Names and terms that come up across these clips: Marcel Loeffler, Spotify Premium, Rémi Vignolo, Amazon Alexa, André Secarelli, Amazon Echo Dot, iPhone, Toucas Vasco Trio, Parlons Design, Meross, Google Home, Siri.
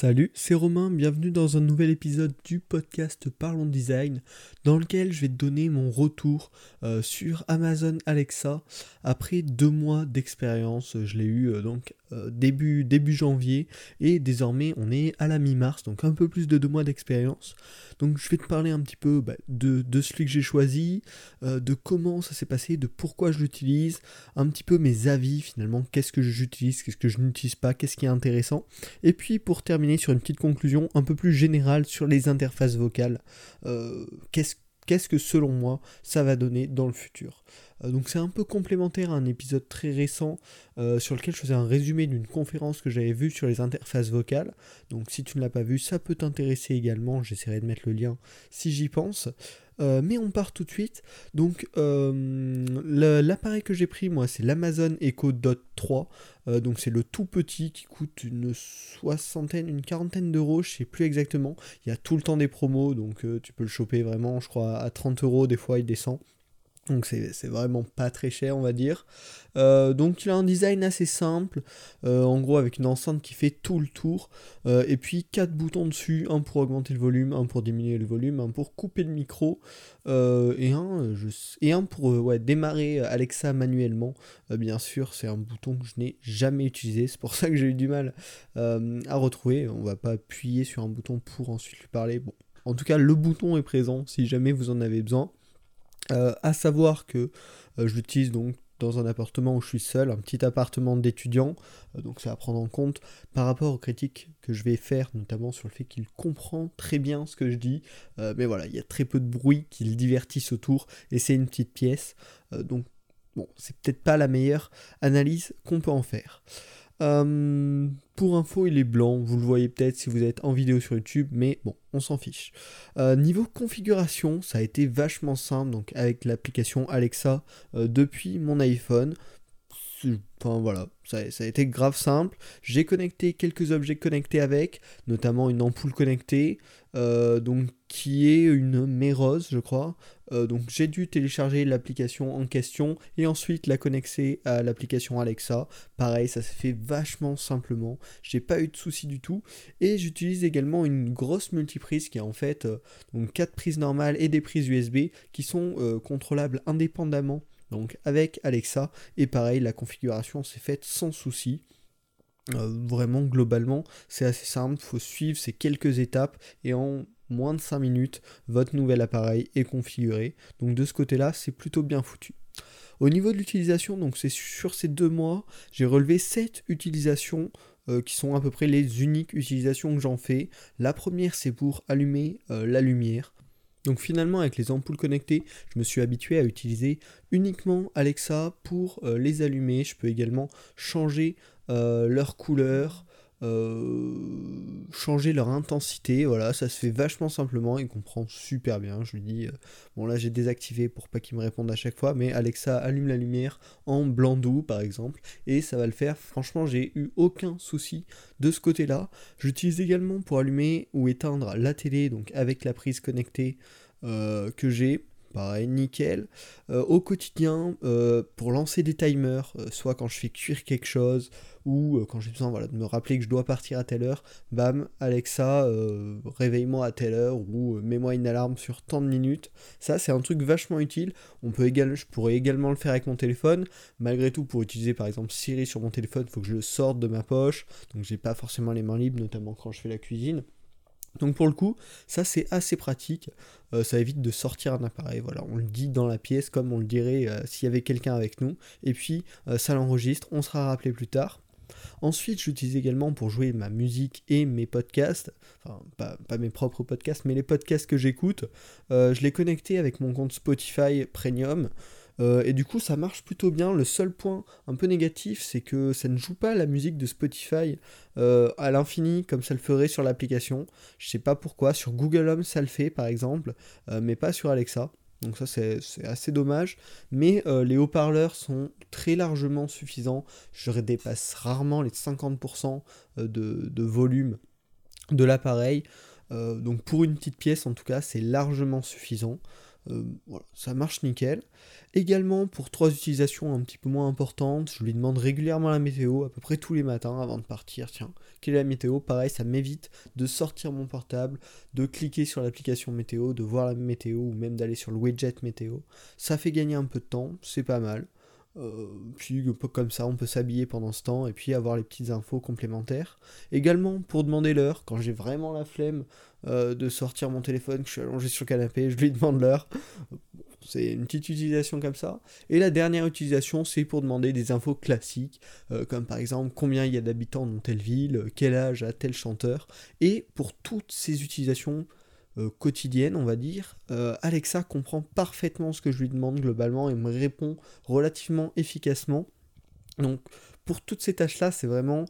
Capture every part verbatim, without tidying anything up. Salut, c'est Romain, bienvenue dans un nouvel épisode du podcast Parlons Design dans lequel je vais te donner mon retour euh, sur Amazon Alexa après deux mois d'expérience. Je l'ai eu euh, donc euh, début, début janvier et désormais on est à la mi-mars, donc un peu plus de deux mois d'expérience. Donc je vais te parler un petit peu bah, de, de celui que j'ai choisi, euh, de comment ça s'est passé, de pourquoi je l'utilise, un petit peu mes avis finalement, qu'est-ce que j'utilise, qu'est-ce que je n'utilise pas, qu'est-ce qui est intéressant. Et puis pour terminer, sur une petite conclusion un peu plus générale sur les interfaces vocales, euh, qu'est-ce, qu'est-ce que selon moi ça va donner dans le futur. Euh, donc c'est un peu complémentaire à un épisode très récent euh, sur lequel je faisais un résumé d'une conférence que j'avais vue sur les interfaces vocales, donc si tu ne l'as pas vu ça peut t'intéresser également, j'essaierai de mettre le lien si j'y pense. Euh, mais on part tout de suite, donc euh, le, l'appareil que j'ai pris moi c'est l'Amazon Echo Dot trois, euh, donc c'est le tout petit qui coûte une soixantaine, une quarantaine d'euros, je sais plus exactement, il y a tout le temps des promos, donc euh, tu peux le choper vraiment je crois à trente euros, des fois il descend. Donc c'est, c'est vraiment pas très cher on va dire. Euh, donc il a un design assez simple, euh, en gros avec une enceinte qui fait tout le tour, euh, et puis quatre boutons dessus, un pour augmenter le volume, un pour diminuer le volume, un pour couper le micro, euh, et, un, je, et un pour ouais, démarrer Alexa manuellement. Euh, bien sûr c'est un bouton que je n'ai jamais utilisé, c'est pour ça que j'ai eu du mal euh, à retrouver, on va pas appuyer sur un bouton pour ensuite lui parler. Bon, en tout cas le bouton est présent si jamais vous en avez besoin. Euh, à savoir que euh, je l'utilise donc dans un appartement où je suis seul, un petit appartement d'étudiant, euh, donc c'est à prendre en compte par rapport aux critiques que je vais faire, notamment sur le fait qu'il comprend très bien ce que je dis, euh, mais voilà, il y a très peu de bruit qui le divertisse autour, et c'est une petite pièce, euh, donc bon, c'est peut-être pas la meilleure analyse qu'on peut en faire. Euh, pour info il est blanc, vous le voyez peut-être si vous êtes en vidéo sur YouTube, mais bon on s'en fiche. euh, niveau configuration ça a été vachement simple, donc avec l'application Alexa euh, depuis mon iPhone, enfin voilà, ça, ça a été grave simple. J'ai connecté quelques objets connectés avec, notamment une ampoule connectée euh, donc qui est une Meross je crois, euh, donc j'ai dû télécharger l'application en question et ensuite la connecter à l'application Alexa, pareil ça s'est fait vachement simplement, j'ai pas eu de soucis du tout. Et j'utilise également une grosse multiprise qui est en fait euh, donc quatre prises normales et des prises U S B qui sont euh, contrôlables indépendamment donc avec Alexa, et pareil la configuration s'est faite sans souci. Euh, vraiment globalement c'est assez simple, il faut suivre ces quelques étapes et en moins de cinq minutes, votre nouvel appareil est configuré. Donc de ce côté-là, c'est plutôt bien foutu. Au niveau de l'utilisation, donc c'est sur ces deux mois, j'ai relevé sept utilisations euh, qui sont à peu près les uniques utilisations que j'en fais. La première, c'est pour allumer euh, la lumière. Donc finalement avec les ampoules connectées, je me suis habitué à utiliser uniquement Alexa pour euh, les allumer. Je peux également changer euh, leur couleur. Euh, changer leur intensité, voilà, ça se fait vachement simplement, il comprend super bien, je lui dis, euh, bon là j'ai désactivé pour pas qu'il me réponde à chaque fois, mais Alexa allume la lumière en blanc doux par exemple, et ça va le faire, franchement j'ai eu aucun souci de ce côté-là. J'utilise également pour allumer ou éteindre la télé, donc avec la prise connectée euh, que j'ai, pareil, nickel. Euh, au quotidien, euh, pour lancer des timers, euh, soit quand je fais cuire quelque chose, ou euh, quand j'ai besoin voilà, de me rappeler que je dois partir à telle heure, bam, Alexa, euh, réveille-moi à telle heure, ou euh, mets-moi une alarme sur tant de minutes. Ça, c'est un truc vachement utile. On peut également, je pourrais également le faire avec mon téléphone. Malgré tout, pour utiliser par exemple Siri sur mon téléphone, il faut que je le sorte de ma poche, donc j'ai pas forcément les mains libres, notamment quand je fais la cuisine. Donc pour le coup, ça c'est assez pratique, euh, ça évite de sortir un appareil, voilà, on le dit dans la pièce comme on le dirait euh, s'il y avait quelqu'un avec nous, et puis euh, ça l'enregistre, on sera rappelé plus tard. Ensuite, j'utilise également pour jouer ma musique et mes podcasts, enfin pas, pas mes propres podcasts, mais les podcasts que j'écoute, euh, je les connectais avec mon compte Spotify Premium, Euh, et du coup ça marche plutôt bien. Le seul point un peu négatif c'est que ça ne joue pas la musique de Spotify euh, à l'infini comme ça le ferait sur l'application, je sais pas pourquoi, sur Google Home ça le fait par exemple, euh, mais pas sur Alexa, donc ça c'est, c'est assez dommage, mais euh, les haut-parleurs sont très largement suffisants, je dépasse rarement les cinquante pour cent de, de volume de l'appareil, euh, donc pour une petite pièce en tout cas c'est largement suffisant. Euh, voilà, ça marche nickel. Également, pour trois utilisations un petit peu moins importantes, je lui demande régulièrement la météo, à peu près tous les matins avant de partir. Tiens, quelle est la météo ? Pareil, ça m'évite de sortir mon portable, de cliquer sur l'application météo, de voir la météo ou même d'aller sur le widget météo. Ça fait gagner un peu de temps, c'est pas mal. Euh, puis comme ça on peut s'habiller pendant ce temps et puis avoir les petites infos complémentaires. Également pour demander l'heure, quand j'ai vraiment la flemme euh, de sortir mon téléphone, que je suis allongé sur le canapé, je lui demande l'heure. C'est une petite utilisation comme ça. Et la dernière utilisation, c'est pour demander des infos classiques, euh, comme par exemple combien il y a d'habitants dans telle ville, quel âge a tel chanteur. Et pour toutes ces utilisations Euh, quotidienne, on va dire, euh, Alexa comprend parfaitement ce que je lui demande globalement et me répond relativement efficacement. Donc pour toutes ces tâches-là, c'est vraiment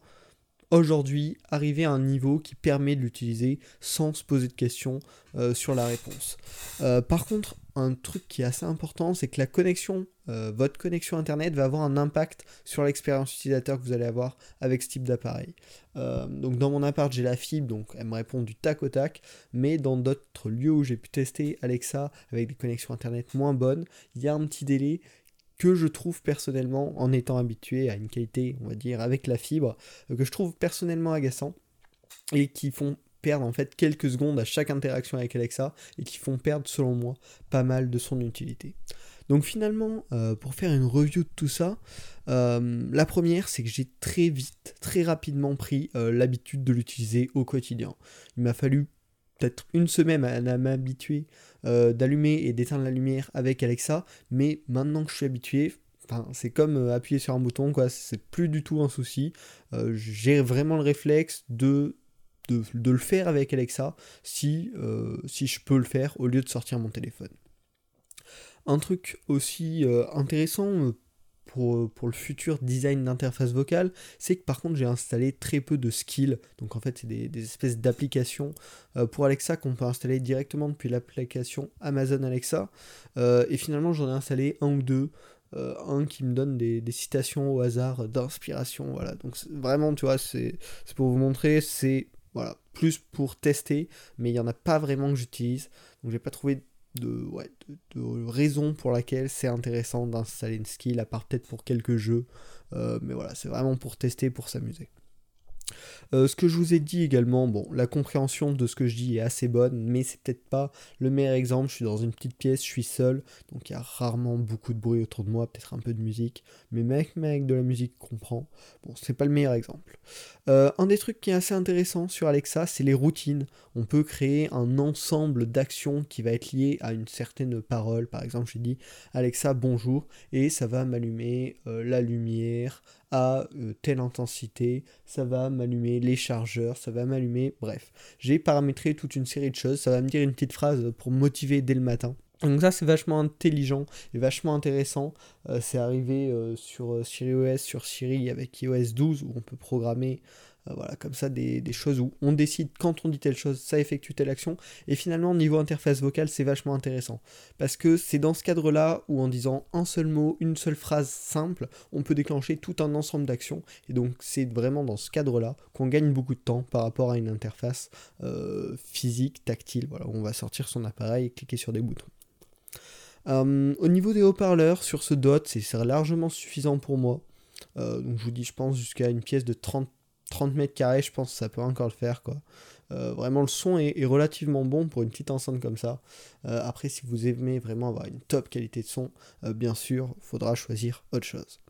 aujourd'hui arriver à un niveau qui permet de l'utiliser sans se poser de questions euh, sur la réponse. Euh, par contre, un truc qui est assez important, c'est que la connexion, euh, votre connexion internet va avoir un impact sur l'expérience utilisateur que vous allez avoir avec ce type d'appareil. Euh, donc dans mon appart, j'ai la fibre, donc elle me répond du tac au tac, mais dans d'autres lieux où j'ai pu tester Alexa avec des connexions internet moins bonnes, il y a un petit délai que je trouve personnellement, en étant habitué à une qualité, on va dire, avec la fibre, que je trouve personnellement agaçant et qui font perdre en fait quelques secondes à chaque interaction avec Alexa et qui font perdre selon moi pas mal de son utilité. Donc finalement, euh, pour faire une review de tout ça, euh, la première c'est que j'ai très vite, très rapidement pris euh, l'habitude de l'utiliser au quotidien. Il m'a fallu peut-être une semaine à m'habituer euh, d'allumer et d'éteindre la lumière avec Alexa, mais maintenant que je suis habitué, enfin, c'est comme euh, appuyer sur un bouton, quoi, c'est plus du tout un souci. Euh, j'ai vraiment le réflexe de De, de le faire avec Alexa si, euh, si je peux le faire au lieu de sortir mon téléphone. Un truc aussi euh, intéressant pour, pour le futur design d'interface vocale, c'est que par contre j'ai installé très peu de skills, donc en fait c'est des, des espèces d'applications euh, pour Alexa qu'on peut installer directement depuis l'application Amazon Alexa, euh, et finalement j'en ai installé un ou deux. Euh, un qui me donne des, des citations au hasard d'inspiration, voilà, donc vraiment tu vois, c'est, c'est pour vous montrer, c'est voilà, plus pour tester, mais il n'y en a pas vraiment que j'utilise, donc j'ai pas trouvé de, ouais, de, de raison pour laquelle c'est intéressant d'installer une skill, à part peut-être pour quelques jeux, euh, mais voilà, c'est vraiment pour tester, pour s'amuser. Euh, ce que je vous ai dit également, bon, la compréhension de ce que je dis est assez bonne, mais c'est peut-être pas le meilleur exemple. Je suis dans une petite pièce, je suis seul, donc il y a rarement beaucoup de bruit autour de moi, peut-être un peu de musique, mais même avec de la musique comprend. Bon, c'est pas le meilleur exemple. Euh, un des trucs qui est assez intéressant sur Alexa, c'est les routines. On peut créer un ensemble d'actions qui va être lié à une certaine parole. Par exemple, je dis Alexa bonjour et ça va m'allumer euh, la lumière à euh, telle intensité, ça va m'allumer les chargeurs, ça va m'allumer, bref. J'ai paramétré toute une série de choses, ça va me dire une petite phrase pour me motiver dès le matin. Donc ça c'est vachement intelligent et vachement intéressant, euh, c'est arrivé euh, sur euh, SiriOS, sur Siri avec i O S douze où on peut programmer euh, voilà, comme ça des, des choses où on décide quand on dit telle chose, ça effectue telle action, et finalement niveau interface vocale c'est vachement intéressant, parce que c'est dans ce cadre là où en disant un seul mot, une seule phrase simple, on peut déclencher tout un ensemble d'actions, et donc c'est vraiment dans ce cadre là qu'on gagne beaucoup de temps par rapport à une interface euh, physique, tactile, voilà, où on va sortir son appareil et cliquer sur des boutons. Euh, au niveau des haut-parleurs, sur ce dot, c'est, c'est largement suffisant pour moi. Euh, donc je vous dis, je pense jusqu'à une pièce de trente mètres carrés, je pense que ça peut encore le faire, quoi. Euh, vraiment, le son est, est relativement bon pour une petite enceinte comme ça. Euh, après, si vous aimez vraiment avoir une top qualité de son, euh, bien sûr, il faudra choisir autre chose.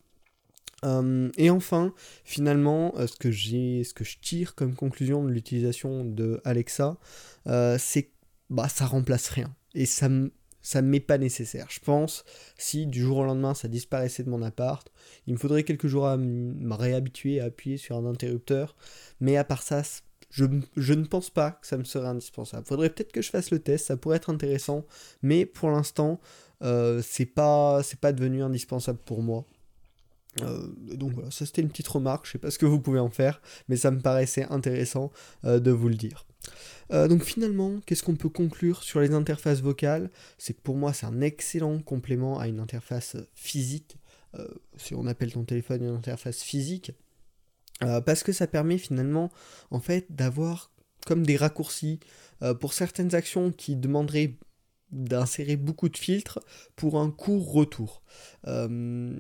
Euh, et enfin, finalement, euh, ce que j'ai, ce que je tire comme conclusion de l'utilisation de Alexa, euh, c'est que bah, ça remplace rien. Et ça me... ça ne m'est pas nécessaire. Je pense, si du jour au lendemain ça disparaissait de mon appart, il me faudrait quelques jours à me réhabituer à appuyer sur un interrupteur, mais à part ça, je, je ne pense pas que ça me serait indispensable. Faudrait peut-être que je fasse le test, ça pourrait être intéressant, mais pour l'instant, euh, c'est pas, c'est pas devenu indispensable pour moi. Euh, donc voilà, ça c'était une petite remarque, je sais pas ce que vous pouvez en faire, mais ça me paraissait intéressant euh, de vous le dire. Euh, donc finalement, qu'est-ce qu'on peut conclure sur les interfaces vocales ? C'est que pour moi c'est un excellent complément à une interface physique, euh, si on appelle ton téléphone une interface physique, euh, parce que ça permet finalement en fait d'avoir comme des raccourcis euh, pour certaines actions qui demanderaient d'insérer beaucoup de filtres pour un court retour. Euh,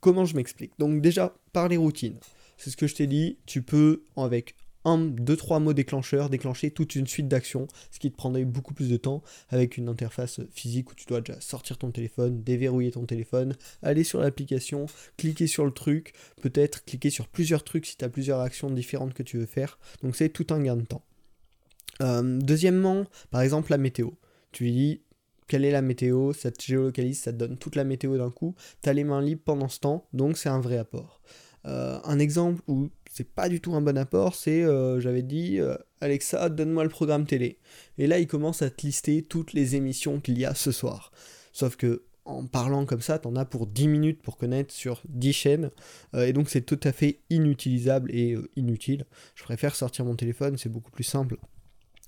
comment je m'explique ? Donc déjà, par les routines, c'est ce que je t'ai dit, tu peux, avec un, deux, trois mots déclencheurs, déclencher toute une suite d'actions, ce qui te prendrait beaucoup plus de temps avec une interface physique où tu dois déjà sortir ton téléphone, déverrouiller ton téléphone, aller sur l'application, cliquer sur le truc, peut-être cliquer sur plusieurs trucs si tu as plusieurs actions différentes que tu veux faire. Donc c'est tout un gain de temps. Euh, deuxièmement, par exemple la météo. Tu lui dis quelle est la météo, ça te géolocalise, ça te donne toute la météo d'un coup, t'as les mains libres pendant ce temps, donc c'est un vrai apport. Euh, un exemple où c'est pas du tout un bon apport, c'est euh, j'avais dit euh, Alexa, donne-moi le programme télé. Et là, il commence à te lister toutes les émissions qu'il y a ce soir. Sauf que en parlant comme ça, t'en as pour dix minutes pour connaître sur dix chaînes, euh, et donc c'est tout à fait inutilisable et euh, inutile. Je préfère sortir mon téléphone, c'est beaucoup plus simple.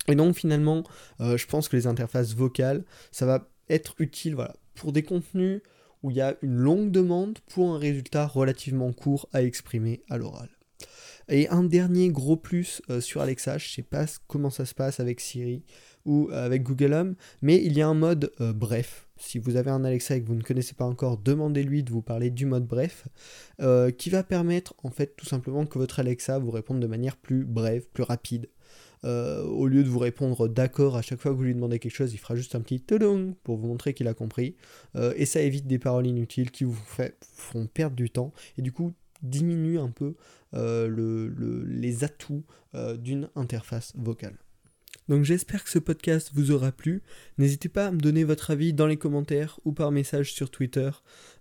Et donc finalement, euh, je pense que les interfaces vocales, ça va être utile voilà, pour des contenus où il y a une longue demande pour un résultat relativement court à exprimer à l'oral. Et un dernier gros plus euh, sur Alexa, je ne sais pas comment ça se passe avec Siri ou avec Google Home, mais il y a un mode euh, bref. Si vous avez un Alexa et que vous ne connaissez pas encore, demandez-lui de vous parler du mode bref, euh, qui va permettre en fait tout simplement que votre Alexa vous réponde de manière plus brève, plus rapide. Euh, au lieu de vous répondre d'accord à chaque fois que vous lui demandez quelque chose, il fera juste un petit todong pour vous montrer qu'il a compris. Euh, et ça évite des paroles inutiles qui vous fait, font perdre du temps et du coup diminue un peu euh, le, le, les atouts euh, d'une interface vocale. Donc j'espère que ce podcast vous aura plu. N'hésitez pas à me donner votre avis dans les commentaires ou par message sur Twitter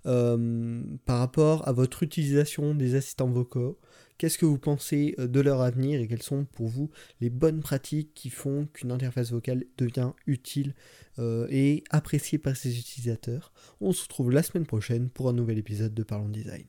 euh, par rapport à votre utilisation des assistants vocaux. Qu'est-ce que vous pensez de leur avenir et quelles sont pour vous les bonnes pratiques qui font qu'une interface vocale devient utile euh, et appréciée par ses utilisateurs. On se retrouve la semaine prochaine pour un nouvel épisode de Parlons Design.